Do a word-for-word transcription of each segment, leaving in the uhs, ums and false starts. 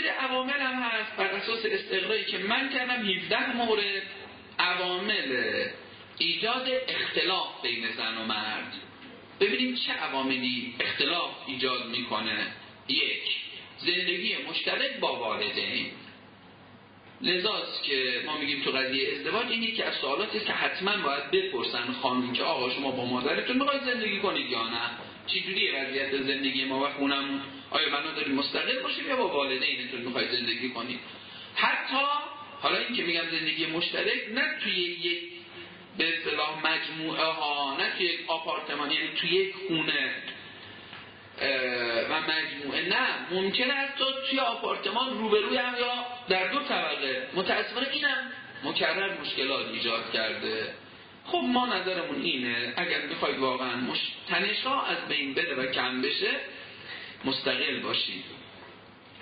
سری عوامل هم هست بر اساس استقرایی که من کردم. هفده مورد عوامل ایجاد اختلاف بین زن و مرد. ببینیم چه عواملی اختلاف ایجاد میکنه. یک، زندگی مشترک با والدین. لذاست که ما میگیم تو قضیه ازدواج این یکی از سوالاتی که حتما باید بپرسن خانم که آقا شما با مادرتون میخواید زندگی کنید یا نه؟ چجوری وضعیت زندگی ما و خونمون؟ آیا بنا داریم مستقل باشیم یا با والدینتون میخواید زندگی کنید؟ حتی حالا این که میگم زندگی مشترک، نه توی یک به اصطلاح مجموعه ها، نه توی یک آپارتمان، یعنی توی یک خونه و مجموعه، نه، ممکنه حتی توی آپارتمان روبروی هم یا در دو طبقه. متاسفانه اینم مکرر مشکلات ایجاد کرده. خب ما نظرمون اینه اگر بخواید واقعا تنش‌ها از بین بره و کم بشه، مستقل باشید.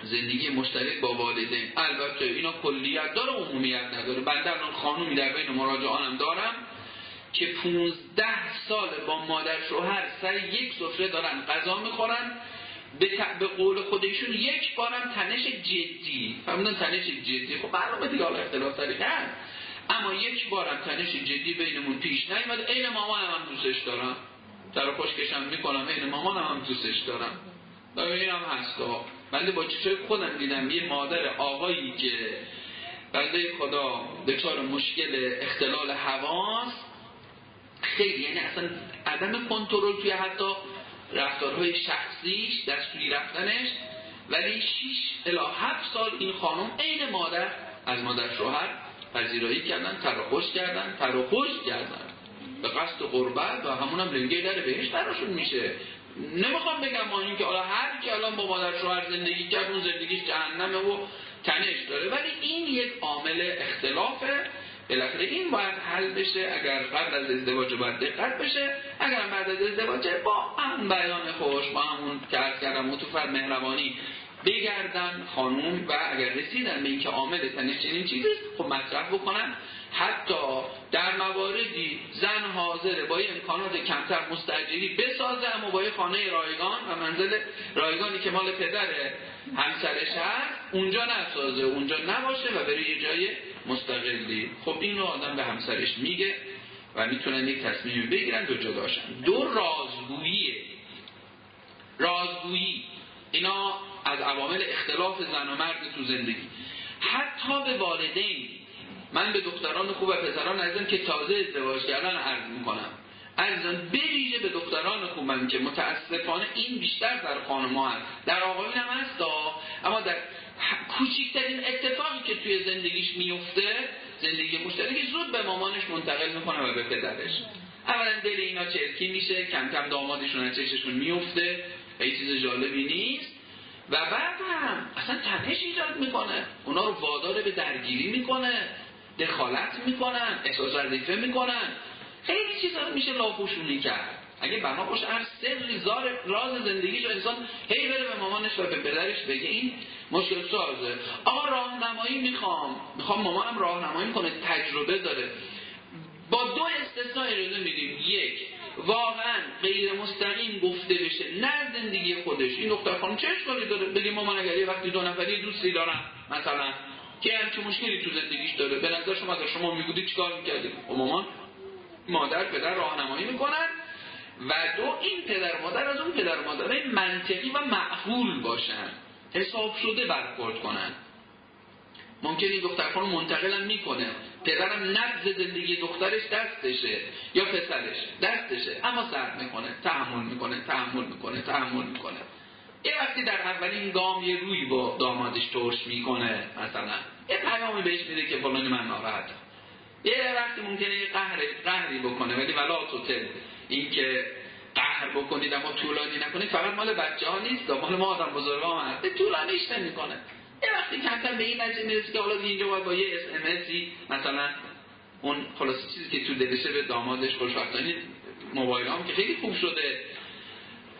زندگی مشترک با والدین. البته اینا کلیت داره، عمومیت نداره. بنده الان خانومی در بین مراجعانم دارم که پونزده سال با مادر شوهر سر یک سفره دارن غذا میخورن. به, ت... به قول خودشون یک بارم تنش جدی فهمدن تنش جدی خب برنامه دیگه، حالا اختلاف داره کن، اما یک بارم تنش جدی بینمون پیش نیومد. این مامانم هم دوستش دارم، در خوشکشم میکنم، این مامانم هم دوستش دارم، در این هم هستا. بنده با چشم خودم دیدم یه مادر آقایی که بنده خدا دچار مشکل اختلال حواس خیلی، یعنی اصلا عدم کنترل توی حتی رفتارهای شخصیش، دستوری رفتنش، ولی شش الی هفت سال این خانم عین مادر از مادر شوهر پذیرایی کردن، تراخوش کردن تراخوش کردن به قصد قربت و همونم لنگه در بهش دراشون میشه. نمیخوام بگم ما این که الان هر کی الان با مادر شوهر زندگی کرد اون زندگیش جهنمه و تنش داره، ولی این یک عامل اختلافه. بالاخره این باید حل بشه. اگر قبل از ازدواج باید دقت بشه، اگر بعد از ازدواج با هم بیان خوش، با همون کار کردن، متفاوت، مهربانی بگردن خانوم، و اگر رسیدن به اینکه عامل تنش چنین چیزیست، خب مطرح بکنن. حتی در مواردی زن حاضره با یه امکانات کمتر مستاجری بسازه، اما با یه خانه رایگان و منزل رایگانی که مال پدر همسرش هست اونجا نسازه، اونجا نباشه و بره یه جای مستقلی. خب این رو آدم به همسرش میگه و میتونن یک تصمیم بگیرن دو جداشن. دو، رازگویی. رازگویی اینا از عوامل اختلاف زن و مرد تو زندگی. حتی به والدین. من به دختران خوب و پسران عزیزم که تازه ازدواج کردن عرض میکنم، عزیزان بریجه به دختران خوبم که متاسفانه این بیشتر در خانم‌ها هست، در آقایون هم هست، اما در کوچکترین اتفاقی که توی زندگیش میفته، زندگی مشترکی، زود به مامانش منتقل میکنه و به پدرش. اولا دل اینا چرکی میشه، کم کم دامادشون از چششون میفته، هیچ چیز جالبی نیست، و بعد هم اصلا تنش ایجاد میکنه، اونا رو وادار به درگیری میکنه، دخالت میکنن، احساس وظیفه میکنن، خیلی چیزا میشه لاپوشونی کرد. اگه بنا باشه هر سری راز زندگیش انسان هی بره به مامانش و به پدرش بگه، این مشکل سازه. آقا راهنمایی میخوام، میخوام مامانم راهنمایی کنه، تجربه داره. با دو استثناء اجازه میدیم. یک، واقعا غیر مستقیم گفته بشه، نه زندگی خودش. این دختر خانم چه اشکالی داره بگیم مامان اگر یه وقتی دو نفری دوستی دارن مثلا که همچه مشکلی تو زندگیش داره، به نظر شما اگر شما میگودید چیکار میکردید؟ مامان، مادر، پدر راهنمایی میکنن. و دو، این پدر مادر از اون پدر مادر منطقی و معقول باشن، حساب شده برخورد کنن. ممکنه این دختر خانم منتقلم میکنه، پدرم نبض زندگی دخترش دستشه یا پسرش دستشه، اما صبر میکنه، تحمل میکنه تحمل میکنه تحمل میکنه یه وقتی در اولین گام یه روی با دامادش ترش میکنه، مثلا یه پیامی بهش میده که فلانی من ناراحتم. یه وقتی ممکنه یه قهر قهری بکنه، ولی ولا توتل این که قهر بکنید اما طولانی نکنید فقط مال بچه ها نیست، مال ما آدم بزرگا هم هست، طولانیش نمیکنه. یه وقتی کمتر به این نتیجه میرسه که حالا اینجا باید با یه اس ام اسی مثلا اون خلاص چیزی که تو دلشه به دامادش خوشبختانه موبایلام که خیلی خوب شده،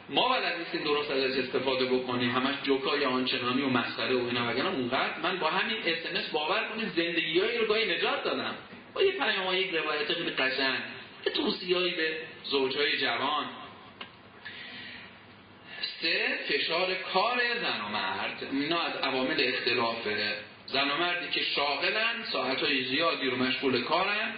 ما بلد نیستیم درست ازش استفاده بکنیم، همش جوکای آنچنانی و مسخره و اینا وگرنه. اونقدر من با همین اس ام اس باور کنید زندگیایی رو گاهی نجات دادم، با یه پیامای، یک روایت خیلی قشنگ، یه توصیه‌ای به زوج‌های جوان. سه، فشار کار زن و مرد. اینا از عوامل اختلافه. زن و مردی که شاغلن، ساعتهای زیادی رو مشغول کارن،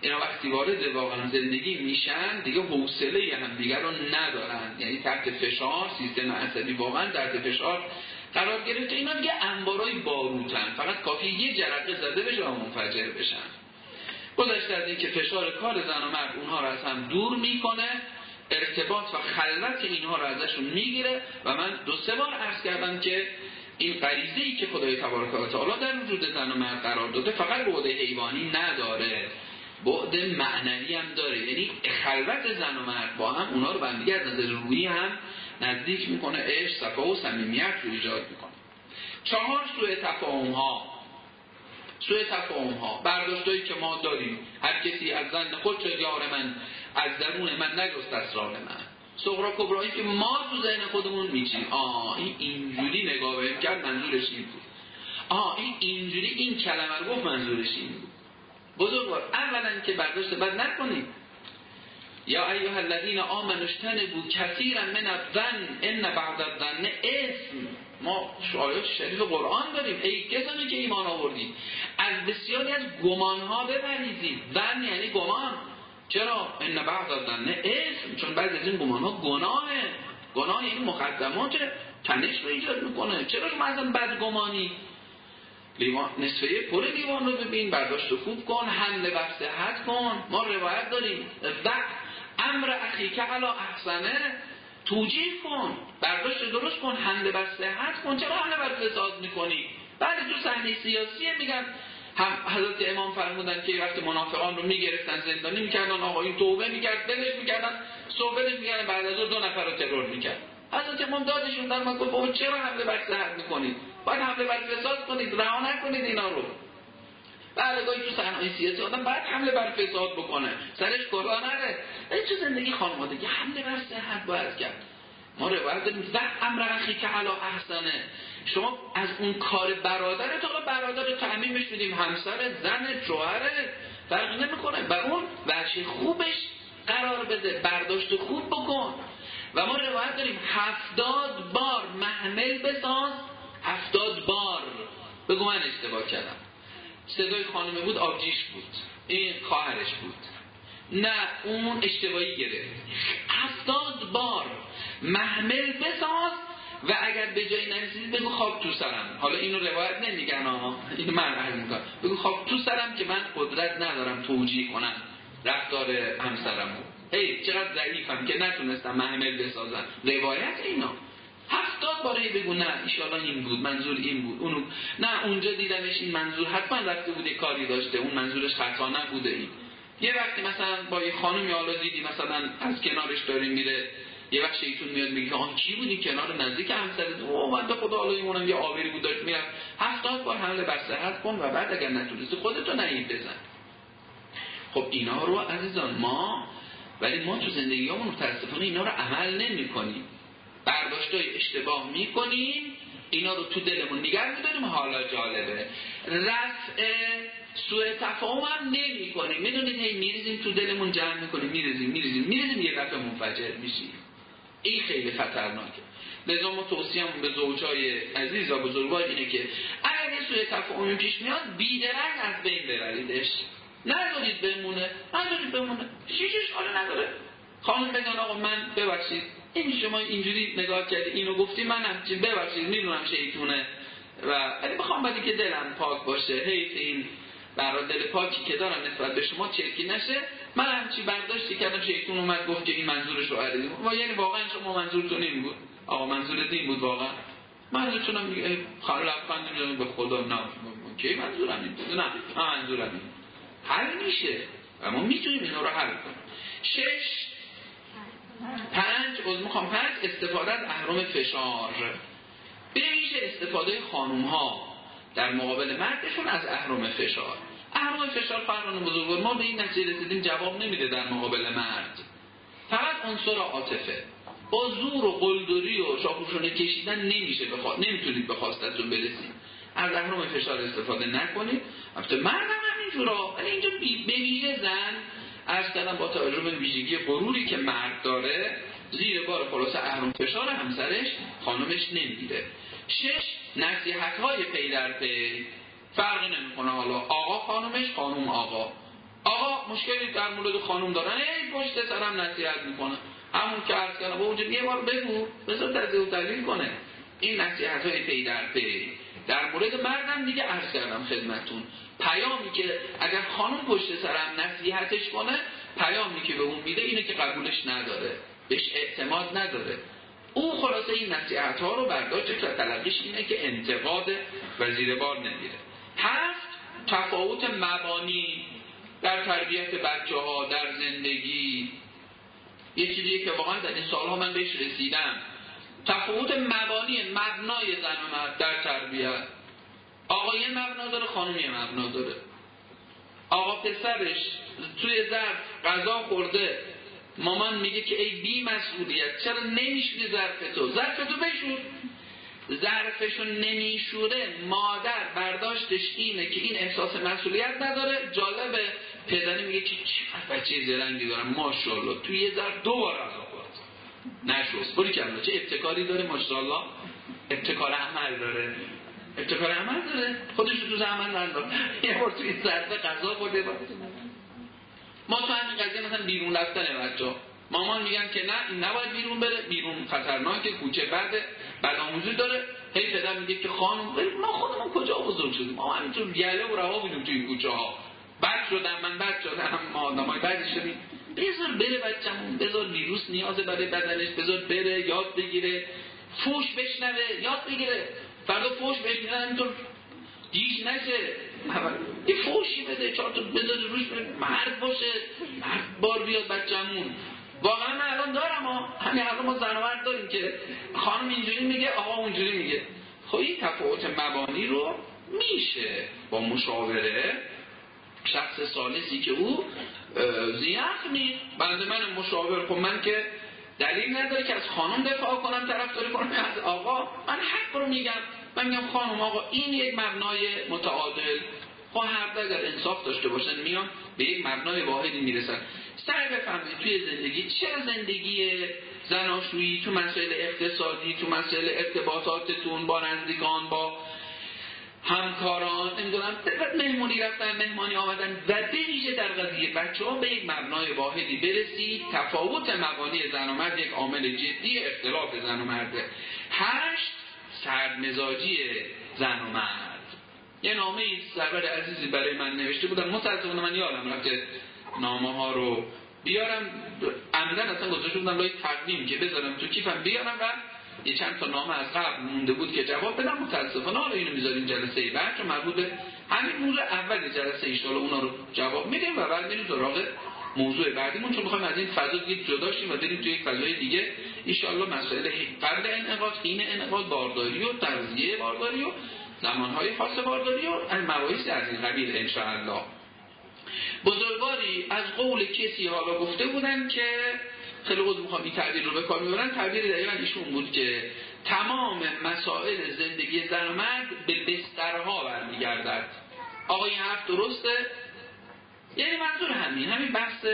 اینا وقتی وارد واقعا زندگی میشن دیگه حوصله هم دیگه رو ندارن، یعنی تحت فشار، سیستم عصبی واقعا تحت فشار قرار گرفته. اینا دیگه انبارای باروتن، فقط کافی یه جرقه زده بشه و منفجر بشن. گذشته از این که فشار کار زن و مرد اونها رو از هم دور میکنه، ارتباط و خلوت اینها رو ازشون میگیره. و من دو سه بار عرض کردم که این غریزه‌ای که خدای تبارک و تعالی در وجود زن و مرد قرار داده فقط بعد حیوانی نداره، بعد معنوی هم داره. یعنی خلوت زن و مرد با هم اونا رو به هم دیگه از نظر روحی هم نزدیک میکنه، عشق، صفا و صمیمیت رو ایجاد میکنه. چهار، سوء تفاهم ها. سوء تفاهم ها برداشتایی که ما داریم، هر کسی از زن خود شد یار من، از درون من نجست اسرار من. صغرا کبرایی که ما تو ذهن خودمون میچیم، آه این اینجوری نگاه بهم کرد منظورش این بود، آه این اینجوری این کلمه رو گفت منظورش این بود. بزرگوار اولا که برداشت بد نکنید. یا ایها الذین آمنوا اجتنبوا کثیرا من الظن ان بعض الظن اثم. ما آیات شریف قرآن داریم، ای کسانی که ایمان آوردید از بسیاری از گمانها بپریزید. ظن یعنی گمان. چرا؟ ان بعض الظن اثم، چون بعضی از این گمانها گناهه. گناه یعنی مقدمات تنش رو ایجاد میکنه. چرا شما ازم بدگمانی؟ لیوان نصفه یک پر لیوان رو ببین، برداشت خوب کن، حمل بر صحت کن. ما روایت داریم ذک امر اخیک علی احسنه، توجیه کن، برداشت درست کن، حمل بر صحت کن. چرا حمل بر فساد میکنی؟ بعد تو صحنه سیاسی میگن، هم حضرت امام فرمودن که وقت منافقان رو میگرفتن زندانی میکردن، آقایون توبه میکرد، دلش میکردن، صحبتش میکردن، بعد از دو نفر رو ترور میکرد. حضرت امام دادشون در ما گفت بابا چرا حمله بر صحت میکنید؟ باید حمله بر فساد کنید، رها نکنید اینا رو. بله گاهی تو صحنه سیاسی آدم باید حمله بر فساد بکنه، سرش کلا نره. این چه زندگی خانوادگی حمله بر صحت باید کرد. ما روایت داریم ذا امر اخیک علی احسنه، شما از اون کار برادرت، آقا برادر تعمیمش میدیم، همسر، زن، شوهر، فرق نمیکنه، بر اون وجه خوبش قرار بده، برداشت خوب بکن. و ما روایت داریم هفتاد بار محمل بساز. هفتاد بار. بگو من اشتباه کردم، صدای خانمه بود، آبجیش بود، این خواهرش بود، نه اون اشتباهی گرفت. هفتاد بار محمل بساز و اگر به جایی نرسید بگو خواب تو سرم. حالا اینو روایت نمیگن، اینو من عرض میکنم. بگو خواب تو سرم که من قدرت ندارم توجیه کنم رفتار همسرم بود، ای چقدر ضعیفم که نتونستم محمل بسازم. روایت اینا هفتاد باره بگو نه ایشالا این بود، منظور این بود، اونو نه اونجا دیدمش این منظور حتما رفته بوده، کاری داشته، اون منظورش خطا نبوده. این یه وقتی مثلا با یه خانمی حالا دیدی مثلا از کنارش داره میره، یه وقت شیطون میاد میگه آن کی بودی کنار نزدیک همسرت، او بنده خدا حالا اونم یه آبری بود داشت میرفت. هفتاد بار حمله بر صحت کن و بعد اگر نتونستی خودتو نعیب بزن. خب اینا رو عزیزان ما، ولی ما تو زندگیامون متاسفانه اینا رو عمل نمی‌کنیم، برداشتای اشتباه می‌کنیم، اینا رو تو دلمون نگه می‌داریم. حالا جالبه رفع سوء تفاهم هم نمی‌کنیم، میدونید هی میریزیم تو دلمون، جمع می‌کنیم، میریزیم میریزیم میریزیم یه دفعه منفجر میشیم. این خیلی خطرناکه. لذا ما توصیه‌مون به زوجای عزیز و بزرگوار اینه که اگر یه سوء تفاهمی پیش میاد بی‌درنگ از بین ببریدش، نذارید بمونه، نذارید بمونه، شیشش حال نداره. خانم بگن آقا من ببخشید این شما اینجوری نگاه کردی، اینو گفتی، من همچین ببخشید میدونم شیطونه و ولی بخوام بدی که دلم پاک باشه، حیف این برا دل پاکی که دارم نسبت به شما چرکی نشه، من همچین برداشتی کردم، شیطون اومد گفت که این منظورش رو عرضی و یعنی واقعا شما منظورتون این بود، آقا منظورت این بود، واقعا منظورتونم میگه خاله لبخند میزنه به خدا نه کی منظورم این بود، نه منظورم این حل میشه و ما میتونیم اینا رو حل کنیم. شش، پنج از میخوام پنج استفاده از اهرم فشار. بیش استفاده خانوم ها در مقابل مردشون از اهرم فشار. اهرم فشار فرمان بزرگوار ما به این نتیجه رسیدیم جواب نمیده در مقابل مرد، فقط عنصر عاطفه با زور و قلدری و چاپوشونه کشیدن نمیشه، بخوا... نمیتونید به خواستتون برسید. از اهرم فشار استفاده نکنید. البته مرد جورا، ولی اینجا به ویژه زن عرض کردم با توجه به ویژگی غروری که مرد داره زیر بار خلاصه اهرم فشار همسرش خانمش نمیده. شش، نصیحت‌های پی در پی، فرق نمیکنه حالا آقا خانمش، خانم آقا. آقا مشکلی در مورد خانم دارن، ای پشت سرم نصیحت میکنه، همون که عرض کردم با اونجا یه بار بگو بذار تجزیه و تحلیل کنه. این نصیحت‌های پی در پی. در مورد مردم دیگه عرض کردم خدمتون، پیامی که اگر خانم پشت سرم نصیحتش کنه، پیامی که به اون میده اینه که قبولش نداره، بهش اعتماد نداره. او خلاصه این نصیحت ها رو برداشت و تلقیش اینه که انتقاد و زیر بار نمیره. هفت، تفاوت مبانی در تربیت بچه ها در زندگی. یه چیزی که واقعا در این سالها من بهش رسیدم، تفاوت مبانی مبنای زن و مرد در تربیت. آقا یه مبنا داره، خانم یه مبنا داره. آقا پسرش توی ظرف غذا خورده، مامان میگه که ای بی مسئولیت چرا نمیشوری ظرفتو؟ ظرفتو بشور. ظرفشو نمیشوره، مادر برداشتش اینه که این احساس مسئولیت نداره. جالبه، پدری میگه که چقدر بچه زرنگی دارم ماشاءالله، توی یه ظرف دو بار غذا نشوست، بوری کردن، چه ابتکاری داره ماشاءالله، ابتکار عمل داره، ابتکار عمل داره، خودش تو زحمت ننداخت، یه بار توی ظرف غذا خورده. ما تو همین قضیه مثلا بیرون رفتن بچه‌ها، مامان میگن که نه این نباید بیرون بره، بیرون خطرناکه، کوچه بده، بلاموزی داره. هی پدر میگه که خانم بریم، ما خودمون کجا بزرگ شدیم، ما همینطور گله و رها بودیم توی کوچه‌ها، بد شدم من، بد شدم ما آدمای بدی شدیم، بذار بره بچه‌مون، بذار ویروس نیازه برای بدنش، بذار بره یاد بگیره، فوش بشنوه یاد بگیره، فردا فوش بشنوه همینطور دیش نشه، یه فوشی بده، چهار تا بذار روش مرد باشه، مرد بار بیاد بچه‌مون. واقعا من الان دارم ها، همین الان ما زن و مرد داریم که خانم اینجوری میگه، آقا اونجوری میگه. خب این تفاوت مبانی رو میشه با مشاوره شخص ثالثی که او زیخ نیست. بنده من مشاور، خب من که دلیل نداره که از خانم دفاع کنم، طرفداری کنم از آقا، من حق رو میگم، من میگم خانم آقا این یک مبنای متعادل، خب هر دو اگر انصاف داشته باشن میان به یک مبنای واحدی میرسن. سعی بفهمید توی زندگی، چه زندگی زناشویی، تو مسائل اقتصادی، تو مسائل ارتباطاتتون با نزدیکان، با همکاران، نمیدونم مهمونی رفتن، مهمانی آمدن، و به ویژه در قضیه بچه ها به یک مبنای واحدی برسید. تفاوت مبانی زن و مرد یک عامل جدی اختلاف زن و مرده. هشت، سردمزاجی زن و مرد. یه نامه ای سرور عزیزی برای من نوشته بودن، متاسفانه من یادم رفت که نامه ها رو بیارم، عمدن اصلا گذاشته بودم لای تقویم که بذارم تو کیفم بیارم و یه چند تا نامه از قبل مونده بود که جواب بدم. متاسفانه حالا اینو می‌ذاریم جلسه ای بعد، چون مربوط به همین موضوع اول جلسه ایش، حالا اونا رو جواب میدیم و بعد میریم سراغ موضوع بعدیمون، چون می‌خوایم از این فضا دیگه جدا شیم و بریم توی یک فضای دیگه ان شاءالله. مسائل فرد انعقاد، این انعقاد، بارداری و تغذیه بارداری و زمانهای خاص بارداری و مباحث از این قبیل ان شاءالله. بزرگواری از قول کسی حالا گفته بودن که خیلی قضا میخوام این تعبیر رو به کار میبرن، تعبیر دقیقا ایشون بود که تمام مسائل زندگی زن و مرد به بسترها برمیگردد. آقا این حرف درسته؟ یعنی منظور همین همین بحث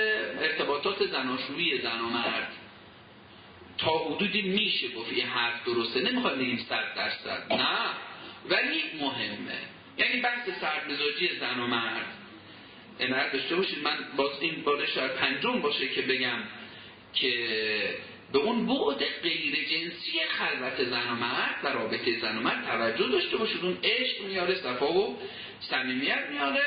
ارتباطات زناشویی زن و مرد تا حدودی میشه گفت این حرف درسته، نمیخواد بگیم صد درصد نه، ولی مهمه. یعنی بحث سردمزاجی زن و مرد اینقدر داشته باشید. من باز این باره شاید پنجم باشه که بگم که به اون بعد غیر جنسی خلوت زن و مرد و رابطه زن و مرد توجه داشته باشید. اون عشق میاره، صفا و صمیمیت میاره.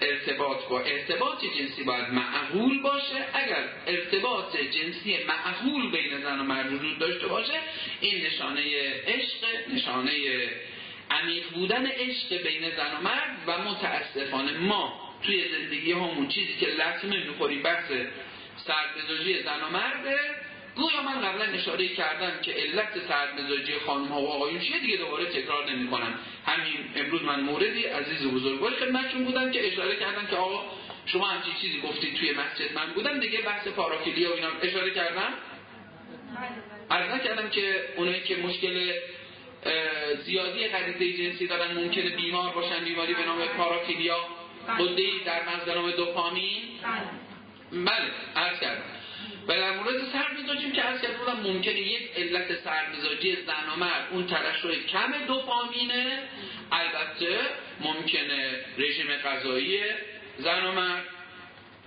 ارتباط با ارتباط جنسی باید معقول باشه. اگر ارتباط جنسی معقول بین زن و مرد وجود داشته باشه، این نشانه عشق، نشانه عمیق بودن عشق بین زن و مرد. و متاسفانه ما توی زندگی همون چیزی که لطمه میخوریم بحث سردمزاجی زن و مرده. گویا من قبلا اشاره کردم که علت سردمزاجی خانم ها و آقایون چیه، دیگه دوباره تکرار نمی کنم. همین امروز من موردی عزیز و بزرگوار خدمتتون بودم که اشاره کردم که آقا شما همچین چیزی گفتید توی مسجد، من بودم دیگه، بحث پارافیلیا و اینا اشاره کردم. عرض نکردم که اونایی که مشکل زیادی غریزه جنسی دارن ممکنه بیمار باشن، بیماری به نام پارافیلیا، غده‌ای در مغز به نام دوپامین. بله عرض کردم. و در مورد سرمزاجی که عرض کردم ممکنه یک علت سرمزاجی زن و مرد اون ترشح کم دوپامینه، البته ممکنه رژیم غذایی زن و مرد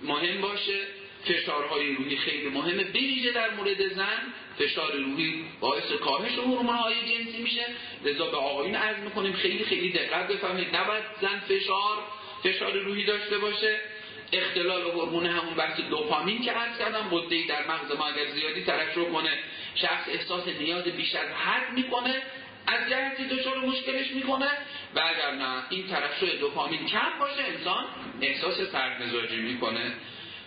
مهم باشه، فشارهای روحی خیلی مهمه، به ویژه در مورد زن فشار روحی باعث کاهش هورمون‌های جنسی میشه. لذا به آقایون عرض می‌کنیم خیلی خیلی دقت بفرمایید، نباید زن فشار فشار روحی داشته باشه. اختلال هورمون همون بحث دوپامین که عرض کردم، غده‌ای در مغز ما اگر زیادی ترشح کنه شخص احساس نیاز بیش از حد میکنه، از جهتی دچار مشکلش میکنه، و اگر نه این ترشح دوپامین کم باشه انسان احساس سرمزاجی میکنه.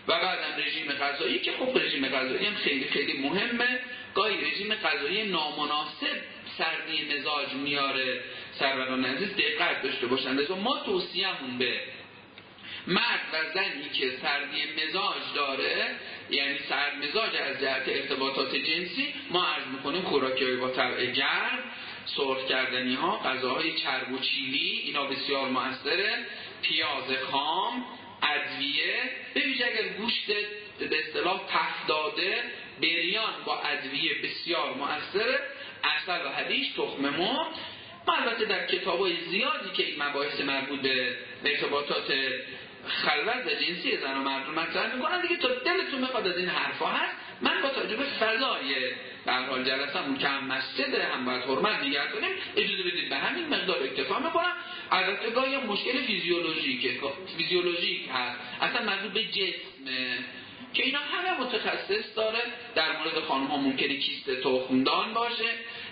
و بعدم رژیم غذایی که خب رژیم غذایی هم خیلی خیلی مهمه. گاهی رژیم غذایی نامناسب سردی مزاج میاره. سروران عزیز دقت داشته باشند. لذا ما توصیه‌مون به مرد و زنی که سردی مزاج داره، یعنی سرمزاج از جهت ارتباطات جنسی، ما عرض میکنیم خوراکی‌های با طبع گرم، سرخ کردنی‌ها، غذاهای چرب و چیلی، اینا بسیار مؤثره، پیاز خام، ادویه، به ویژه اگر گوشت به اصطلاح تف داده، بریان با ادویه بسیار مؤثره، عسل و حبیش، تخم مرغ. ما البته در کتاب‌های زیادی که این مباحث مربوط به ارتباطات خلوت و جنسی زن و مرد رو مطرح می‌کنن دیگه، تا دلتون بخواد از این حرفا هست. من با توجه به فضای به هر حال جلسه‌مون که هم مسجده هم باید حرمت نگه داریم، اجازه بدید به همین مقدار اکتفا می‌کنم. البته گاهی مشکل فیزیولوژیک فیزیولوژیک هست، اصلا مربوط به جسمه که اینا همه متخصص داره. در مورد خانم‌ها ممکنه کیست تخمدان باشه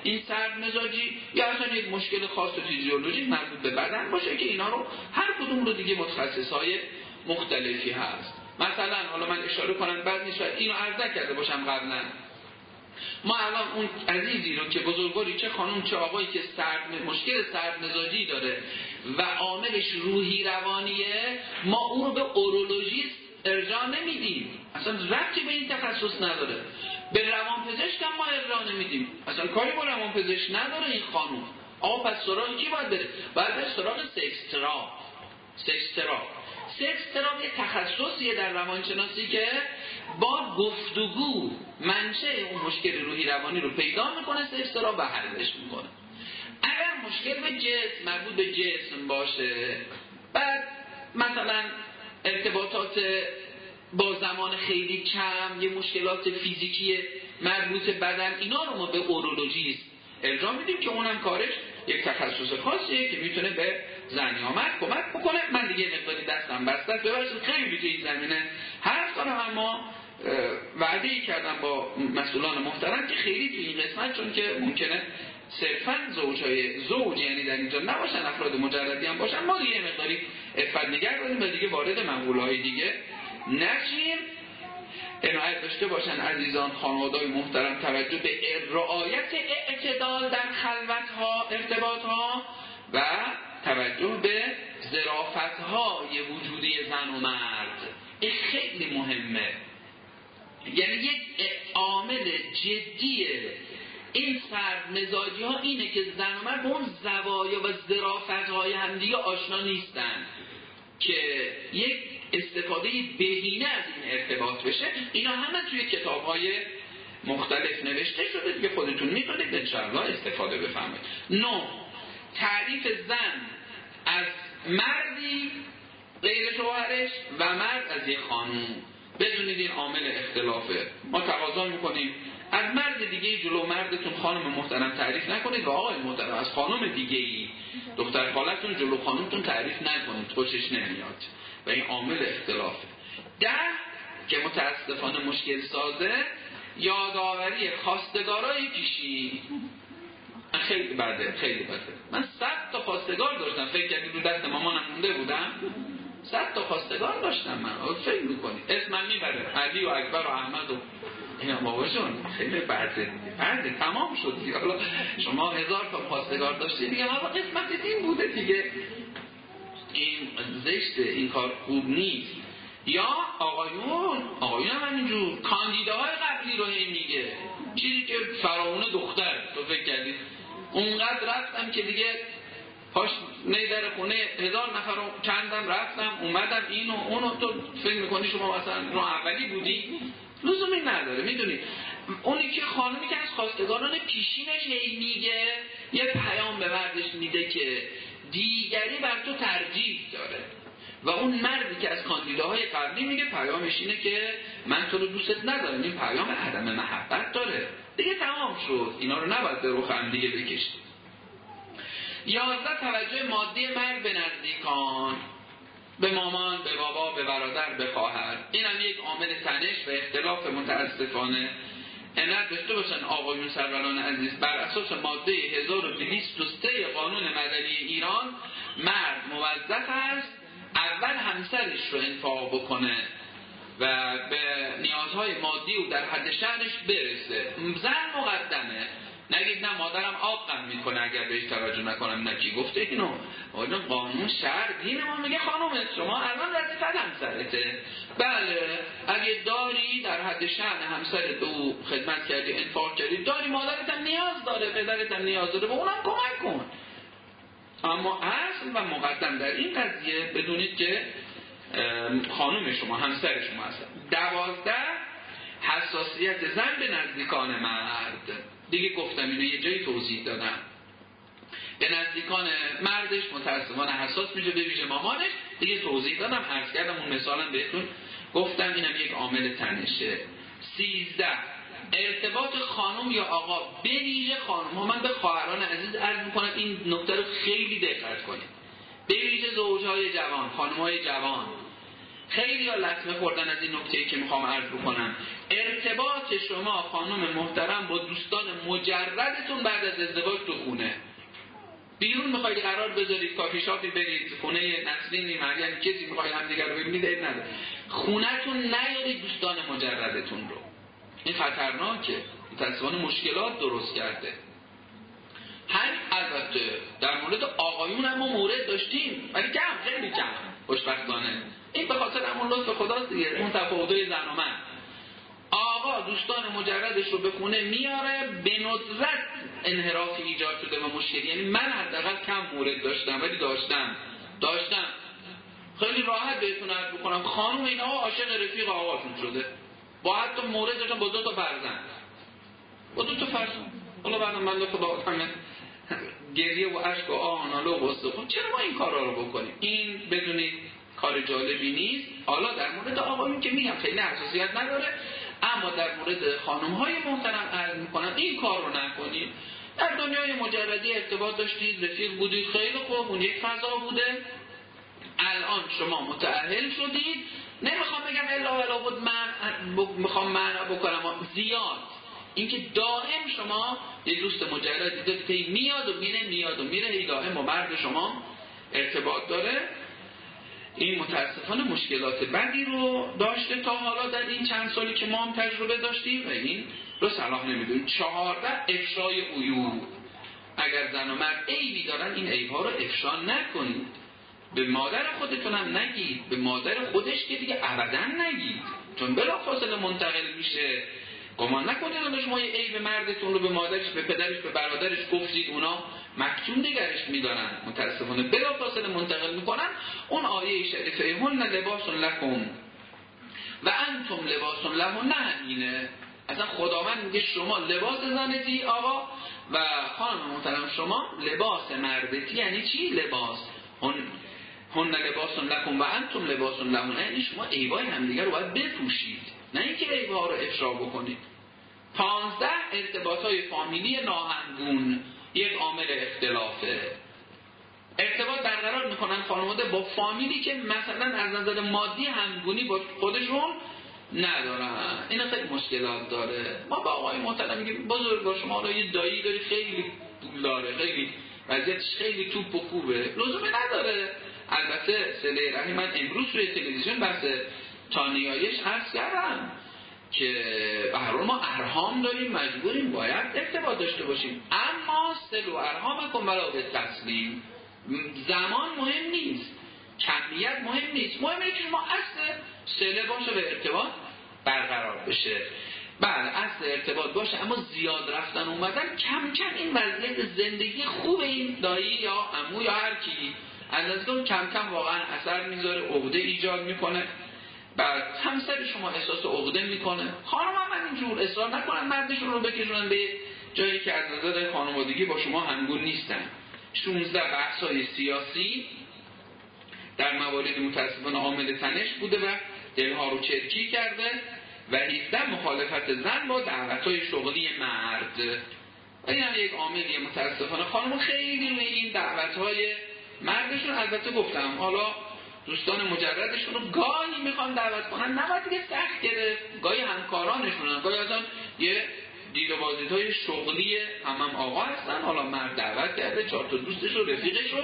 این سرمزاجی، یا اصلا یک مشکل خاص فیزیولوژیک مربوط به بدن باشه که اینا رو هر کدوم رو دیگه متخصص‌های مختلفی هست. مثلا حالا من اشاره کنم بعد نشه اینو عرض کرده باشم قبلا، ما الان اون عزیزی رو که بزرگواری چه خانم چه آقایی که سرد مشکل سرمزاجی داره و عاملش روحی روانیه، ما اون رو به اورولوژیست ارجاع نمیدیم، اصلا ربطی به این تخصص نداره. به روانپزشک هم ما ارجاع نمیدیم، اصلا کاری با روانپزشک نداره این خانم. آقا پس سراغ کی باید بره؟ باید بره سراغ سکس تراپ. سکس تراپ سکس تراپ یه تخصصیه در روانشناسی که با گفتگو منشأ اون مشکل روحی روانی رو پیدا میکنه، سکس تراپ و حلش میکنه. اگر مشکل به جسم مربوط به جسم باشه، بعد مثلا ارتباطات با زمان خیلی کم، یه مشکلات فیزیکی مربوط بدن، اینا رو ما به اورولوژیست ارجاع میدیم که اونم کارش یک تخصص خاصیه که میتونه به زنیامت کمک بکنه. من دیگه مقداری دستم بسته، ببخشید خیلی تو این زمینه حرف دارم، اما وعده‌ای کردم با مسئولان محترم که خیلی تو این قسمت، چون که ممکنه صرفاً زوجای زوج یعنی در اینجا نباشن، افراد مجردی هم باشن، ما دیگه مقداری افت نگر باشیم و دیگه وارد مقوله‌های دیگه نشیم. عنایت داشته باشن عزیزان، خانواده‌های محترم، توجه به رعایت اعتدال در خلوت‌ها، ارتباط‌ها و توجه به ظرافت‌های وجودی زن و مرد، این خیلی مهمه. یعنی یک عامل جدیه این سرمزاجی ها اینه که زن و مرد با اون زوایا و ظرافت های همدیگه آشنا نیستن که یک استفاده بهینه از این ارتباط بشه. اینا همه توی کتاب های مختلف نوشته شده دیگه، خودتون می‌دونید، انشاءالله استفاده بفهمید. نه، تعریف زن از مردی غیر شوهرش و مرد از یک خانم، بدونید این عامل اختلافه. ما تقاضا می‌کنیم از مرد دیگه جلو مردتون خانم محترم تعریف نکنید و آقای محترم از خانم دیگه‌ای دختر خالتون جلو خانمتون تعریف نکنید، خوشش نمیاد و این عامل اختلافه. ده که متاسفانه مشکل سازه، یادآوری خواستگارای پیشین. من خیلی بده خیلی بده من صد تا خواستگار داشتم، فکر کردم رو دست مامانم مونده بودم، صد تا خواستگار داشتم. من فکر می‌کنی اسمم میبره علی و اکبر و احمد و اینا، باباشون خیلی برده برده تمام شد دیگه. حالا شما هزار تا خواستگار داشتید دیگه، ما قسمت این بوده دیگه، این زشته، این کار خوب نیست. یا آقایون آقایون هم اینجور کاندیداهای قبلی رو هم میگه چیزی که فراونه دختر تو فکر کردید اونقدر رفتم که دیگه پاش نیدر خونه هزار نفر رو کندم رفتم اومدم اینو اونو، تو فکر میکنی شما مثلا رو اولی بودی؟ لزومی نداره. میدونید اونی که خانمی که از خواستگاران پیشینش هی میگه، یه پیام به مردش میده که دیگری بر تو ترجیح داره، و اون مردی که از کاندیداهای قبلی میگه پیامش اینه که من تو رو دوست ندارم، این پیام عدم محبت داره. دیگه تمام شد، اینا رو نباید به رو هم دیگه بکشید. یازده، توجه مادی مرد به نزدیکان، به مامان، به بابا، به برادر، به خواهر. این هم یک عامل تنش و اختلاف متاسفانه. انقدر داشته باشن آقایون سروران عزیز، بر اساس ماده هزار و دویست و سه قانون مدنی ایران مرد موظف است اول همسرش رو انفاق بکنه و به نیازهای مادی و در حد شأنش برسه. زن مقدمه. نگید نه مادرم آقم میکنه اگر بهش توجه نکنم، نه کی گفته اینو؟ آقا قانون شهر دین ما میگه خانومه شما الان رد فد همسرته. بله اگه داری در حد شأن همسرت او خدمت کردی، انفاق کردی، داری، مادرت هم نیاز داره، پدرت هم نیاز داره، به اونم کمک کن. اما اصل و مقدم در این قضیه بدونید که خانوم شما همسر شما هست. دوازده، حساسیت زن به نزدیکان مرد. دیگه گفتم اینو یه جایی توضیح دادم. به نزدیکان مردش متأسفانه حساس میشه، به ویژه مامانش. دیگه توضیح دادم، عرض کردم اون مثالا بهتون گفتم، اینم یک عامل تنشه. سیزده، ارتباط خانم یا آقا، به ویژه خانم ها. من به خواهران عزیز عرض میکنم این نکته رو خیلی دقت کنید، به ویژه زوجهای جوان، خانم های جوان، خیلی ها لطمه خوردن از این نکته‌ای که میخوام عرض بکنم. ارتباط شما خانم محترم با دوستان مجردتون بعد از ازدواج تو خونه، بیرون میخواید قرار بذارید، کافی شاپی برید، خونه نسرینی، مریم، کسی میخواید همدیگر رو ببینید، عیب نداره. خونه‌تون نیارید دوستان مجردتون رو، این خطرناکه. متأسفانه مشکلات درست کرده. هر البته در مورد آقایون هم ما مورد داشتیم، ولی کم، خیلی کم خوشبختانه. این به خاطر همون لطف خداست دیگه، اون تفاوت‌های زن و مرد. آقا دوستان مجردش رو به خونه میاره، به ندرت انحرافی ایجاد شده و مشکلی. یعنی من حداقل کم مورد داشتم، ولی داشتم داشتم خیلی راحت بهتون عرض بکنم، خانم این آقا عاشق رفیق آقاشون شده، با حتی مورد داشتم با دو تا فرزند با دو تا فرزند حالا بعد من دو تا با همه گریه و عشق و آنالو و استخون. چرا ما این کارا رو بکنیم؟ این بدونید کار جالبی نیست. حالا در مورد آقایون که میگم خیلی حساسیت نداره، اما در مورد خانم‌های محترم عرض می‌کنم این کار رو نکنید. در دنیای مجردی ارتباط داشتید، رفیق بودید، خیلی خوب، اون یک فضا بوده. الان شما متأهل شدید. نمیخوام بگم الا الا بود من میخوام معنا بکنم زیاد. اینکه دائم شما یه دوست مجردی دارید که میاد و میره، میاد و میره، هی دائم با مرد شما ارتباط داره. این متاسفانه مشکلات بدی رو داشته تا حالا در این چند سالی که ما هم تجربه داشتیم و این رو صلاح نمیدونیم. چهارده، افشای عیوب. اگر زن و مرد عیبی دارن این عیب‌ها رو افشا نکنید. به مادر خودتون هم نگید، به مادر خودش که دیگه ابداً نگید، چون بلافاصله منتقل میشه. گمان نکنید اون شما یه عیب مردتون رو به مادرش، به پدرش، به برادرش گفتید، اونا مکتوم دگرش میدارن، متاسفانه بلافاصله منتقل میکنن. اون آیه شریفه هن لباس لکم و انتم لباس لهن، نه اینه اصلا خداوند میگه شما لباس زنتی آقا و خانم محترم شما لباس مردتی. یعنی چی لباس؟ هن هن لباس لکم و انتم لباس لهن، یعنی شما عیبای همدیگر رو باید بپوشید، نه اینکه عیب‌ها رو افشا بکنید. پانزده، ارتباط‌های فامیلی ناهمگون، یک عامل اختلافه. ارتباط برقرار میکنن خانواده با فامیلی که مثلا از نظر مادی همگونی با خودشون ندارن. این خیلی مشکلات داره. ما با آقای محترم میگیم بزرگوار شما حالا یه دایی داری خیلی پول داره، خیلی وضعیتش خیلی توپ و خوبه، لزومی نداره. البته سله رحمی من امروز روی تلویزیون بحث تانیایش عرض کردم که بهرحال ما ارحام داریم، مجبوریم باید ارتباط داشته باشیم، اما سل و ارحام کن بلا به تسلیم. زمان مهم نیست، کمیت مهم نیست، مهم اینه که ما اصل سله باشه و ارتباط برقرار بشه. بله اصل ارتباط باشه، اما زیاد رفتن اومدن کم کم این وضعیت زندگی خوب این دایی یا عمو یا هر کی از اون کم کم واقعا اثر میذاره، عقده ایجاد میکنه بر همسر شما احساس عقده میکنه. خانم هم اینجور اصرار نکنن مردشون رو بکشونن به جایی که از نظر خانوادگی با شما همگون نیستن. شانزده بحث‌های سیاسی در موارد متأسفانه عامل تنش بوده و دلها رو چرکی کرده و هفده مخالفت زن با دعوت‌های شغلی مرد. این هم یک عاملی متأسفانه. خانم خیلی روی این دعوت‌های مردشون، البته گفتم حالا دوستان مجردشون رو گاهی میخوان دعوت کنن، نباید دیگه سخت گرفت، گاهی همکارانشون، گاهی ازن یه دید و بازدیدهای شغلی هم هم آقا هستن، حالا مرد دعوت کرده چهار تا دوستش رو رفیقش رو،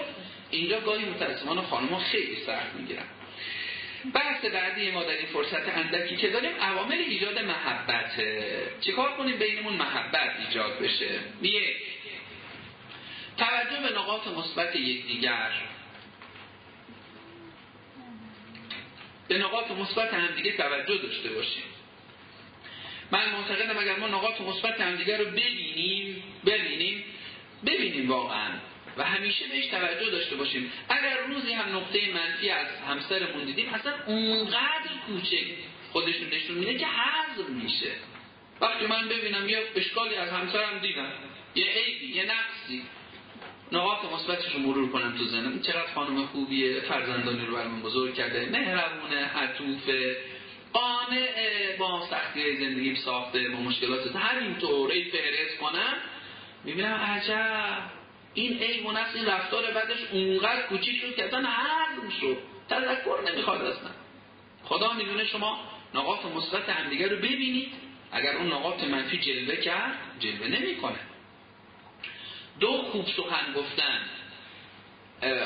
اینجا گاهی متأسفانه خانم‌ها خیلی سخت میگیرن. بحث بعدی ما در این فرصت اندکی که داریم عوامل ایجاد محبته. چیکار کنیم بینمون محبت ایجاد بشه؟ یک، توجه به نقاط مثبت یکدیگر، به نقاط مثبت همدیگه توجه داشته باشیم. من معتقدم اگر ما نقاط مثبت همدیگه رو ببینیم ببینیم ببینیم واقعا و همیشه بهش توجه داشته باشیم. اگر روزی هم نقطه منفی از همسرمون دیدیم، اصلا اونقدر کوچک خودشون نشون میده که هضم میشه. وقتی من ببینم یه اشکالی از همسرم دیدم، یه عیبی، یه نقصی، نقاط مثبتش رو مرور کنم تو ذهنم. چقدر خانم خوبیه، فرزندانی رو برام بزرگ کرده، مهربونه، عطوفه، قانعه، با سختی زندگیم ساخته، با مشکلات همینطور ای فهرست کنم، میبینم عجب این عیب و نقص، این رفتار بدش اونقدر کوچیک شد که اصلا هضم شد، تذکر نمیخواد اصلا. خدا میدونه. شما نقاط مثبت همدیگه رو ببینید، اگر اون نقاط منفی جلوه کرد جلوه نمیکنه. دو، خوب سخن گفتن،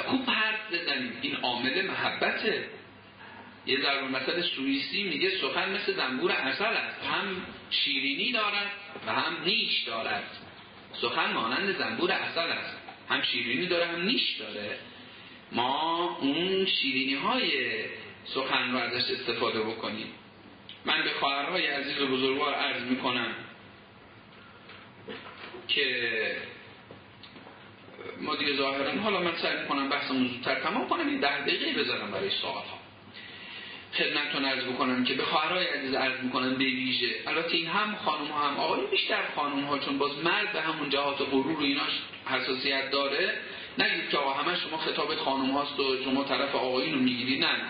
خوب حرف بزنید، این عامل محبته. یه ضرب مثل سوئیسی میگه سخن مثل زنبور عسل است، هم شیرینی دارد و هم نیش دارد. سخن مانند زنبور عسل است، هم شیرینی داره هم نیش داره. ما اون شیرینی های سخن رو ازش استفاده بکنیم. من به خواهرهای عزیز و بزرگوار عرض میکنم که ما دیگه ظاهرن، حالا من سعی میکنم بحثمون زودتر تمام کنم، این ده دقیقه بذارم برای سوال ها. خدمتتون عرض بکنم که به خواهرای عزیز عرض میکنم به ویژه، البته این هم خانم ها هم آقایون، بیشتر خانم ها، چون باز مرد به همون جهات غرور و ایناش حساسیت داره. نگید که آقا همه شما خطاب خانم هاست و شما طرف آقایون رو میگیرید. نه نه،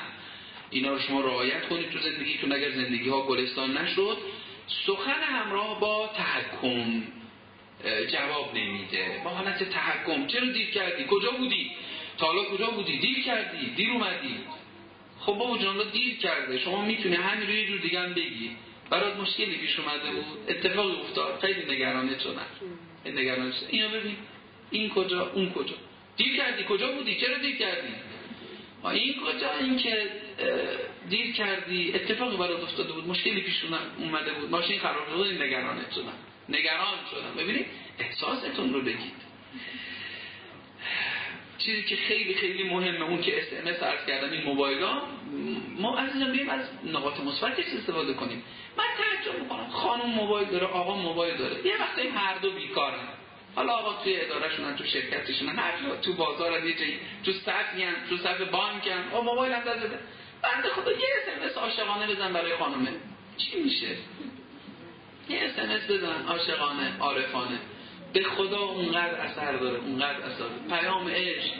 اینا رو شما رعایت کنید تو زندگیتون، اگر زندگی ها گلستان نشود. سخن همراه با تحکم جواب نمیده، با حالت تحکم. چرا دیر کردی؟ کجا بودی؟ تا حالا کجا بودی؟ دیر کردی؟ دیر اومدی؟ خب بابا جان رو دیر کرده، شما میتونی همین رو یه جور دیگه هم بگی. برات مشکلی پیش اومده بود، اتفاقی افتاد، خیلی نگرانه شدن، این نگرانه شدن، اینو ببین، این کجا، اون کجا، دیر کردی، کجا بودی، چرا دیر کردی، این کجا، این که دیر کردی، اتفاقی برات افتاده بود، مشکلی پیش اومده بود، ماشین خراب شد، این نگرانه شدن، نگران شدم. ببینید احساستون رو بگید. چیزی که خیلی خیلی مهمه، اون که اس ام اس عرض کردم، این موبایل‌ها ما عزیزان بیایم از نقاط مثبتش استفاده کنیم. من تعجب می‌کنم خانم موبایل داره، آقا موبایل داره، یه وقتی هر دو بیکارن. حالا آقا توی اداره‌شونن، تو شرکتشونن، هر جا تو بازارن، یه جایی تو صفین، تو صف بانکن، آ موبایل هم داره. بنده خدا یه اس ام اس عاشقانه بزن برای خانمه، چی میشه؟ یه اس ام اس بزن عاشقانه، عارفانه، به خدا اونقدر اثر داره، اونقدر اثر داره. پیام عشق.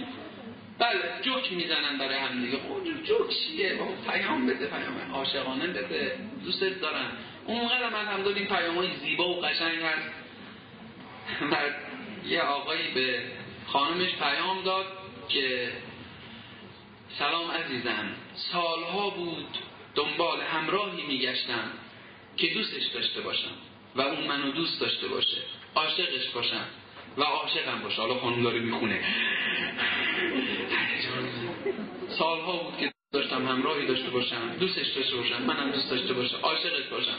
بله، جوک میزنن برای هم دیگه. اون جوک چیه؟ پیام بده، پیام عاشقانه بده، دوستت دارن. اونقدر من هم دادیم پیامای زیبا و قشنگ هست. بعد یه آقایی به خانمش پیام داد که سلام عزیزم، سالها بود دنبال همراهی میگشتم که دوستش داشته باشم و اون منو دوست داشته باشه، عاشقش باشم و عاشقم باشه. حالا خانم داره میخونه. سالها بود که داشتم همراهی داشته باشم، دوستش داشته باشم، منم دوست داشته باشه، عاشقش باشم،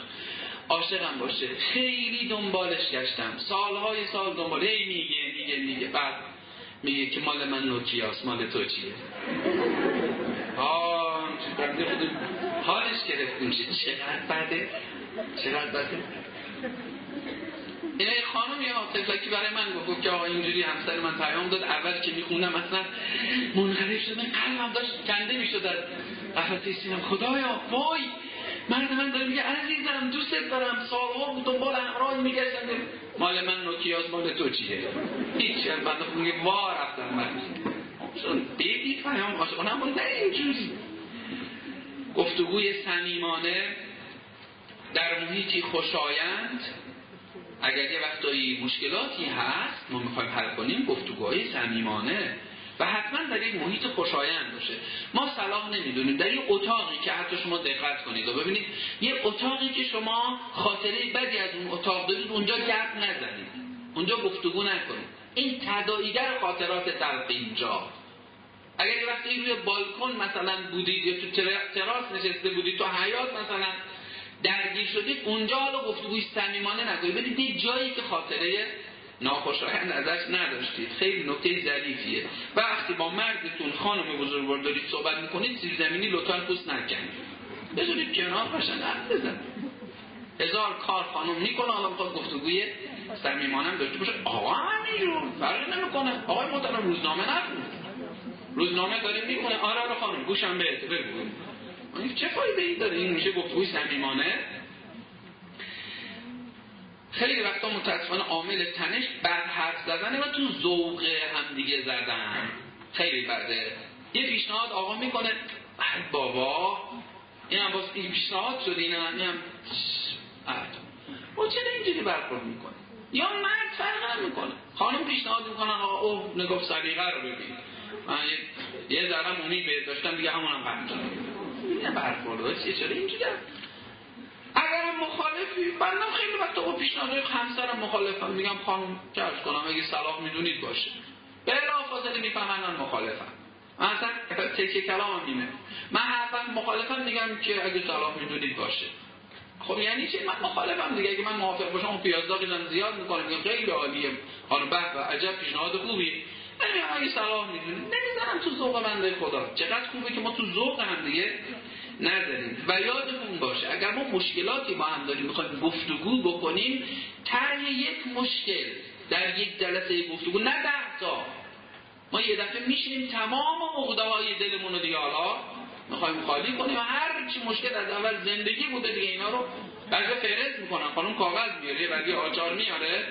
عاشقم باشه. خیلی دنبالش گشتم، سالهای سال دنبال، هی میگه میگه میگه بعد میگه که مال من نوکیاست، مال تو چیه؟ آه بنده خدا حالش گرفت میشه. چقدر بده، چقدر بده. یه خانم یه آتفلکی برای من گفت که آقا اینجوری همسر من پیام داد، اول که میخونم اصلا منحرف شد، من قلبم داشت کنده میشد در قفسه سینم. خدایا وای مرد من داره میگه عزیزم دوستت دارم، سالها بود دنبال همراهی میگشتم، مال من نوکیاز مال تو چیه؟ هیچی هم بنده خود میگه وا رفتم من چون دیدی پیام آشانم بود. نه اینجوری گفتگوی صمیمانه در محیطی خوشایند. اگر یه وقتایی مشکلاتی هست ما میخوایم حل کنیم، گفتگوهای صمیمانه و حتما در یک محیط خوشایند باشه. ما صلاح نمیدونیم در یک اتاقی که حتی شما دقت کنید و ببینید یه اتاقی که شما خاطره بدی از اون اتاق دارید، اونجا گپ نزنید، اونجا گفتگو نکنید. این تداعیگر خاطرات تلخ اینجا. اگر یه وقتی روی بالکن مثلا بودید یا تو تراس نشسته بودید، تو حیاط مثلا درگیر شدید، اونجا حالا گفتگوی صمیمانه نکنید، برید یه جایی که خاطره ناخوشایند ازش نداشتید. خیلی نکته ظریفیه. و وقتی با مردتون خانم بزرگوار دارید صحبت میکنید، زیرزمینی لطفاً پوست نکنید، بذارید کنار، قشنگ حرف بزنید. هزار کار خانم میکنه، حالا میخواد گفتگوی صمیمانه هم داشته باشه. آقا همینجور فرق نمیکنه، آقای محترم روزنامه نخون، روزنامه داره میکنه. آره آره خانم گوشم بهت بگو. این چه فایده‌ای داره؟ این میشه گفتگوی صمیمانه. خیلی وقتا متأسفانه عامل تنش بد حرف زدنه و تو ذوق همدیگه زدن خیلی بده. یه پیشنهاد آقا میکنه، بابا این هم باز این پیشنهاد شد، این هم این هم ما چرا اینجوری برخورد میکنه؟ یا مرد فرق نمیکنه، خانم پیشنهاد میکنن آقا اوه نگاه سلیقه رو ببین، من یه ذره امید بهت داشتم دیگه همونم قبول دارم. این برخورداش چرا اینجوریه؟ اگرم مخالفی بندم خیلی وقتا با پیشنهادهای همسرم مخالفم، میگم خانم چرش کنم اگه صلاح میدونید باشه، بلافاصله میفهمن مخالفم. من اصلا تکیه کلامم اینه، من حرفم مخالفم، میگم که اگه صلاح میدونید باشه. خب یعنی چی؟ من مخالفم دیگه. اگه من موافق باشم اون پیازداغیزم زیاد میکنه، میگم خیلی عالیه خانم، به به عجب پیشنهاد خوبی. من میگم اگه صلاح میدونید، نمیذارم تو ذوق بنده خدا. چقدر خوبه که ما تو ذوق هم دیگه نذاریم. و یادمون باشه اگر ما مشکلاتی با هم داریم میخوایم گفتگو بکنیم، طرح یک مشکل در یک جلسه گفتگو، نه ده تا ما یه دفعه میشینیم تمام عقده‌های دلمون رو دیگه حالا میخوایم خالی کنیم و هر چی مشکل از اول زندگی بوده دیگه اینا رو بعضی فهرست میکنن، خانم کاغذ میاره، بعضی آجر میاره،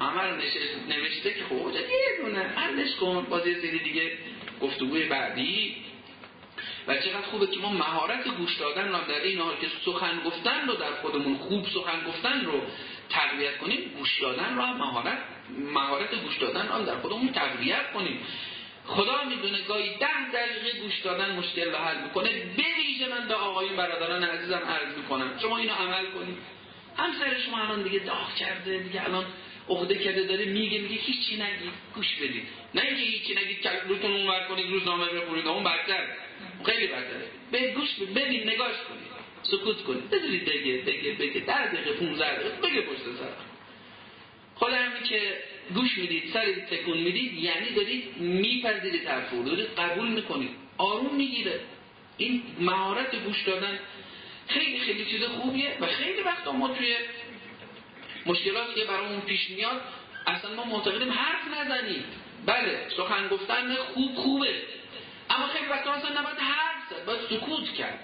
همه رو نوشته که خب یه دونه حلش کن، باز یه سری دیگه گفتگوی بعدی. و چقدر خوبه که ما مهارت گوش دادن رو در این حال که سخن گفتن رو در خودمون خوب سخن گفتن رو تقویت کنیم، گوش دادن رو هم مهارت مهارت گوش دادن رو در خودمون تقویت کنیم. خدا میدونه گاهی ده دقیقه گوش دادن مشکل رو حل میکنه. به ویژه من به آقایون برادران عزیزم عرض میکنم شما اینو عمل کنید. همسر شما الان دیگه داغ کرده، دیگه الان عقده کرده، داره میگه میگه هیچی نگید، گوش بدید. نه اینکه هیچی نگید که روتون اونور کنید، روزنامه بخونید، اون بدتره، خیلی بدتره. به گوش بدید، نگاش کنید، سکوت کنید، بذارید بگه بگه بگه ده دقیقه پانزده دقیقه بگه پشت سر. خود همین که گوش میدید، سر تکون میدید، یعنی دارید میپذیرید حرف رو، دارید قبول میکنید، آروم میگیره. این مهارت گوش دادن خیلی خیلی چیز خوبیه. و خیلی وقتا ما توی مشکلاتی که برامون پیش میاد اصلا ما معتقدیم حرف نزنید. بله سخن گفتن خوب خوبه، اما خیلی وقتا اصلا نباید حرف زد، باید سکوت کرد.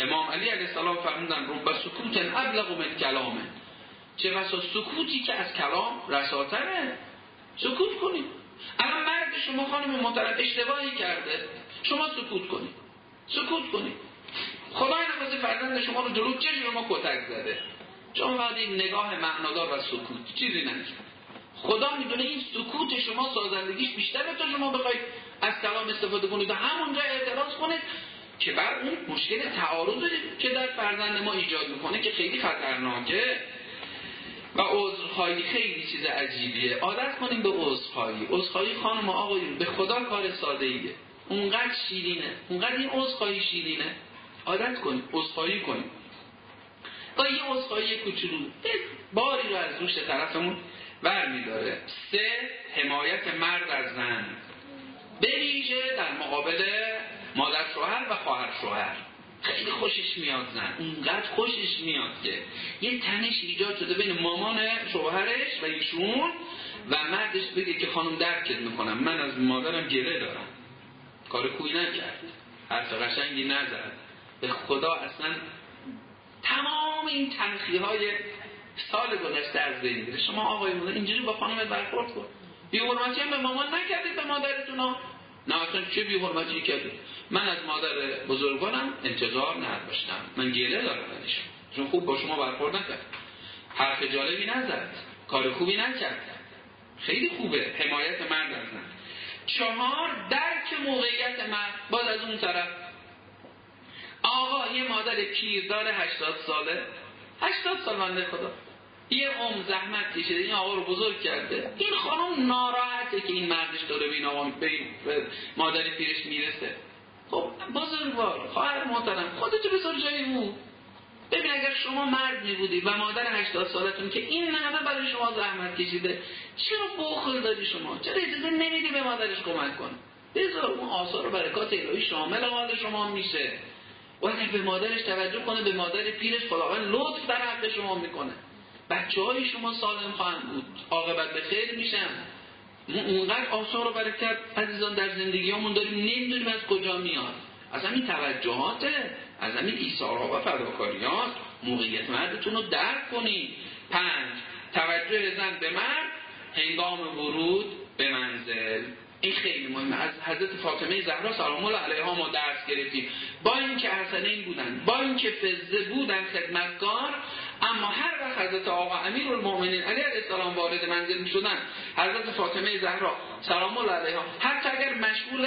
امام علی علیه السلام فرمودن رب سکوت ابلغ من کلامه، چه بسا سکوتی که از کلام رساتره. سکوت کنید. اما مرد شما خانم محترم اشتباهی کرده، شما سکوت کنید، سکوت کنید. خدای نخواسته فرزند شما رو جلو چشم ما کتک زده، شما باید این نگاه معنادار و سکوت چیزی نمیشه. خدا میدونه این سکوت شما سازندگیش بیشتره تا شما بخواید از کلام استفاده کنید و همونجا اعتراض کنید که بر اون مشکل تعارضی که در فرزند ما ایجاد میکنه که خیلی خطرناکه. و عذرخواهی خیلی چیز عجیبیه. عادت کنیم به عذرخواهی. عذرخواهی خانم و آقایون به خدا کار ساده‌ایه، اونقدر شیرینه، اونقدر این عذرخواهی شیرینه. عادت کنیم عذرخواهی کنیم. تا یه عذرخواهی کوچولو باری رو از روش طرفمون برمی‌داره. سه، حمایت مرد از زن، به ویژه در مقابل مادر شوهر و خواهر شوهر. خیلی خوشش میاد زن، اونقدر خوشش میاد که یه تنش ایجاد شده بین مامان شوهرش و ایشون و مردش. بگه که خانم درکت میکنم، من از مادرم گله دارم، کار کوی نکرد، حرف قشنگی نزد، به خدا اصلا تمام این تلخی های سال گذشته از بین میره. شما آقای مادر اینجوری با خانمت برخورد کن، بی حرمتی هم به مامان نکردید، به مادرتون ها ناکن چه بی حرمتی کردید. من از مادر بزرگانم انتظار نداشتم، من گله دارم ازشون، چون خوب با شما برخورد نکرد، حرف جالبی نزد، کار خوبی نکرد. خیلی خوبه حمایت مرد از زن. چهار، درک موقعیت مرد. باز از اون طرف آقا یه مادر پیردار هشتاد ساله، هشتاد سال بنده خدا یه عمر زحمت کشیده، این آقا رو بزرگ کرده، این خانم ناراحته که این مردش داره به این آقا مادر پیرش میرسه. خب بزرگوار، خواهر محترم، خودتو بذار جای اون. ببین اگر شما مرد می بودی و مادر هشتاد سالتون که این مادر برای شما زحمت کشیده، چرا بخل داری شما؟ چرا اجازه نمیدی به مادرش کمک کنه؟ بذار اون آثار و برکات الهی شامل حال شما میشه. و اگر به مادرش توجه کنه، به مادر پیرش خداوند لطف در حق شما میکنه، بچه های شما سالم خواهند بود، عاقبت به خیر میشن. اونقدر آثار و برکت عزیزان در زندگیامون داریم نمیدونیم از کجا میاد، از همین توجهاته، از همین ایثارها و فداکاریات. موقعیت مردتون رو درک کنید. پنج، توجه زن به مرد هنگام ورود به منزل. این خیلی مهمه. از حضرت فاطمه زهرا سلام الله علیها ما درس گرفتیم. با اینکه حسنین بودن، با اینکه فضه بودن، خدمتگار، اما هر وقت حضرت آقا امیرالمومنین علیه السلام وارد منزل می شدن، حضرت فاطمه زهرا سلام الله علیها حتی اگر مشغول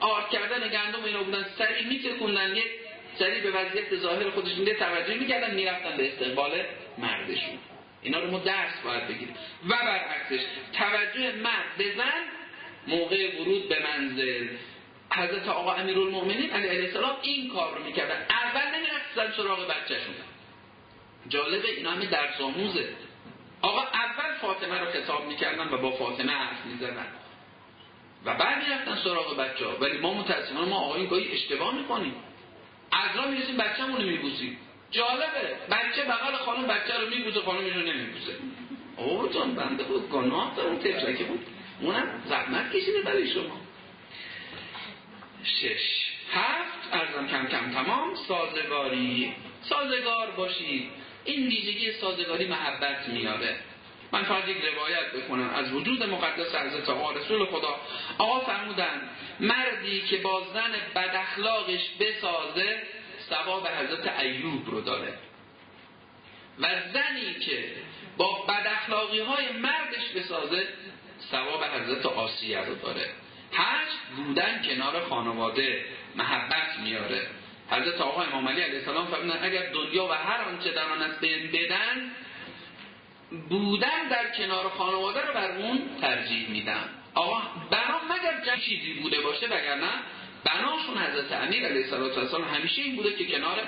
آرد کردن گندم اینا بودن، سری می تکوندن، یک سری به وضعیت ظاهر خودش میده توجه می کردن، می رفتن به استقبال مردشون. اینا رو ما درس باید بگیریم. و برعکسش توجه مرد به زن موقع ورود به منزل. حضرت آقا امیرالمومنین علیه السلام این کار رو میکردن. اول نمیرفتن سراغ بچه‌شون. جالبه، اینا همه درس آموزه. آقا اول فاطمه رو خطاب میکردن و با فاطمه حرف میزدن و بعد میرفتن سراغ بچه‌ها. ولی ما متأسفانه ما آقایون گاهی اشتباه میکنیم. از راه میرسیم بچه‌مون رو میبوسیم. جالبه، بچه بغل خانم بچه رو میبوسه، خانمش رو نمیبوسه. اوه جان بنده بود، گناه داره، اون تفلکی بود. اونم زحمت کشیده برای شما. شش، هفت، ارزم کم کم تمام، سازگاری. سازگار باشید. این ویژگی سازگاری محبت میاره. من فقط یک روایت بکنم از وجود مقدس حضرت آقا رسول خدا. آقا فرمودن مردی که با زن بد اخلاقش بسازه ثواب حضرت ایوب رو داره، و زنی که با بد اخلاقی های مردش بسازه ثواب حضرت آسیه رو داره. هشت، بودن کنار خانواده محبت میاره. حضرت آقا امام علی علیه السلام فرمودن اگر دنیا و هر آنچه در آن است بدن، بودن در کنار خانواده رو بر اون ترجیح میدم. آقا بنا مگر جنگ چیزی بوده باشه، وگرنه بناشون حضرت امیر علیه السلام همیشه این بوده که کنار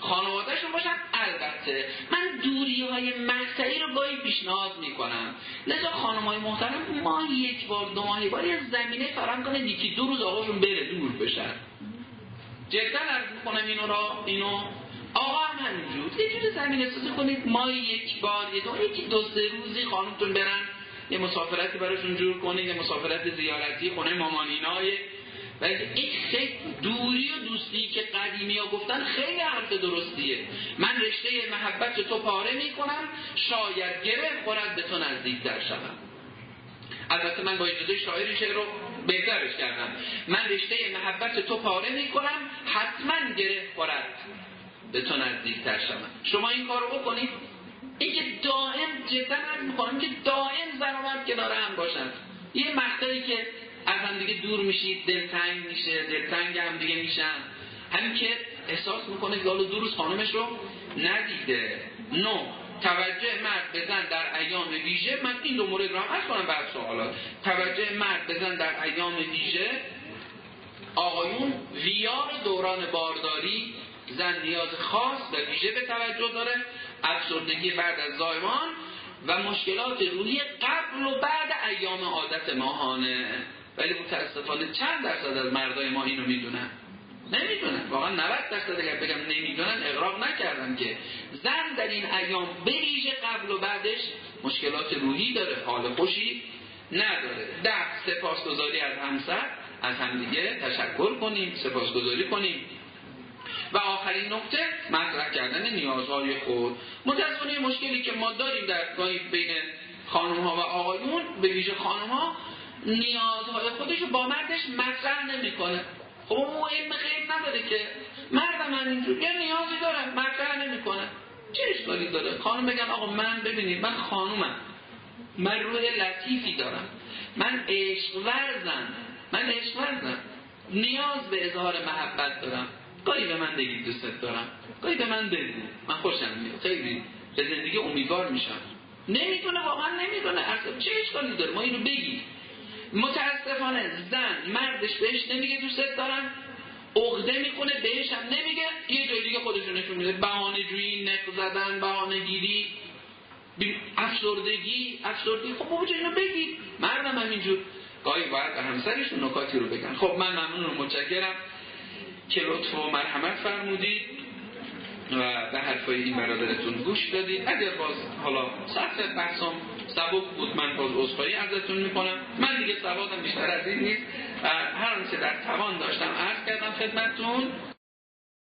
خانوادهشون باشن. البته من دوری های مقطعی رو گاهی پیشنهاد میکنم، لذا خانم های محترم ما یک بار دو ماهی باری از زمینه فرام کنه، یکی دو روز آقاشون بره دور بشن. جدا عرض میکنم اینو را اینو آقا هم همینجور یه جور زمینه سازی کنید، ماهی یک بار یه دو یکی دو سه روزی خانمتون برن یه مسافرتی براشون جور کنید، یه مسافرت زیارتی خونه مامانینای. ولی این خیلی دوری و دوستی که قدیمی ها گفتن خیلی حرف درستیه. من رشته محبت تو پاره می کنم، شاید گره خورد به تو نزدیک در شدم. البته من با اجازه شاعری شعر رو بهترش کردم. من رشته محبت تو پاره می کنم، حتما گره خورد به تو نزدیک در شدم. شما این کار رو بکنید. این که دائم جدا هم می کنم که دائم زنامت کناره هم باشند. یه مقطعی که از هم دیگه دور میشید، دلتنگ میشه، دلتنگ هم دیگه میشن، همین که احساس میکنه که حالا دو روز خانمش رو ندیده. نه، توجه مرد به زن در ایام ویژه. من این دو مورد رو هم عرض کنم بعد سوالات. توجه مرد به زن در ایام ویژه. آقایون ویار دوران بارداری، زن نیاز خاص و ویژه به توجه داره. افسردگی بعد از زایمان و مشکلات روحی قبل و بعد ایام عادت ماهانه. ولی متاسفانه چند درصد از مردای ما اینو میدونن؟ نمیدونن واقعا. نود درصد اگر بگم نمیدونن اقرار نکردم که زن در این ایام به ویژه قبل و بعدش مشکلات روحی داره، حال خوشی نداره. ده، سپاسگزاری از همسر، از همدیگه تشکر کنیم، سپاسگزاری کنیم. و آخرین نکته مطرح کردن نیازهای خود. متأسفانه مشکلی که ما داریم در گاهی بین خانم ها و آقایون، به ویژه خانم ها، نیازهای خودشو با مردش مطرح نمیکنه. خب اون مهم خیلی نداره که مردم من اینجور یه نیازی دارم مطرح نمیکنه، چه اشکالی داره؟ خانم بگن آقا من ببینید من خانومم، من روح لطیفی دارم، من عشق ورزم، من عشق ورزم، نیاز به اظهار محبت دارم، گاهی به من بگید دوست دارم، گاهی به من بگو من خوشم میاد، خیلی به زندگی امیدوار میشم. نمیدونه واقعا نمیدونه اصلا، چه اشکالی داره ما اینو بگیم؟ متاسفانه زن مردش بهش نمیگه دوست دارم، عقده میکنه، بهش هم نمیگه، یه جای دیگه خودشون نشون میده، بهانه جویی، نق زدن، بهانه گیری، افسردگی، افسردگی. خب بابا اینو بگید، مردم هم اینجور گاهی باید به همسرشون نکاتی رو بگن. خب من ممنون و متشکرم که لطف و مرحمت فرمودید و به حرفای این برادرتون گوش دادید. اگر باز حالا سطح بحثم سبک بود من باز عذرخواهی ازتون میکنم. من دیگه سوادم بیشتر از این نیست، هر آنچه در توان داشتم عرض کردم خدمتتون.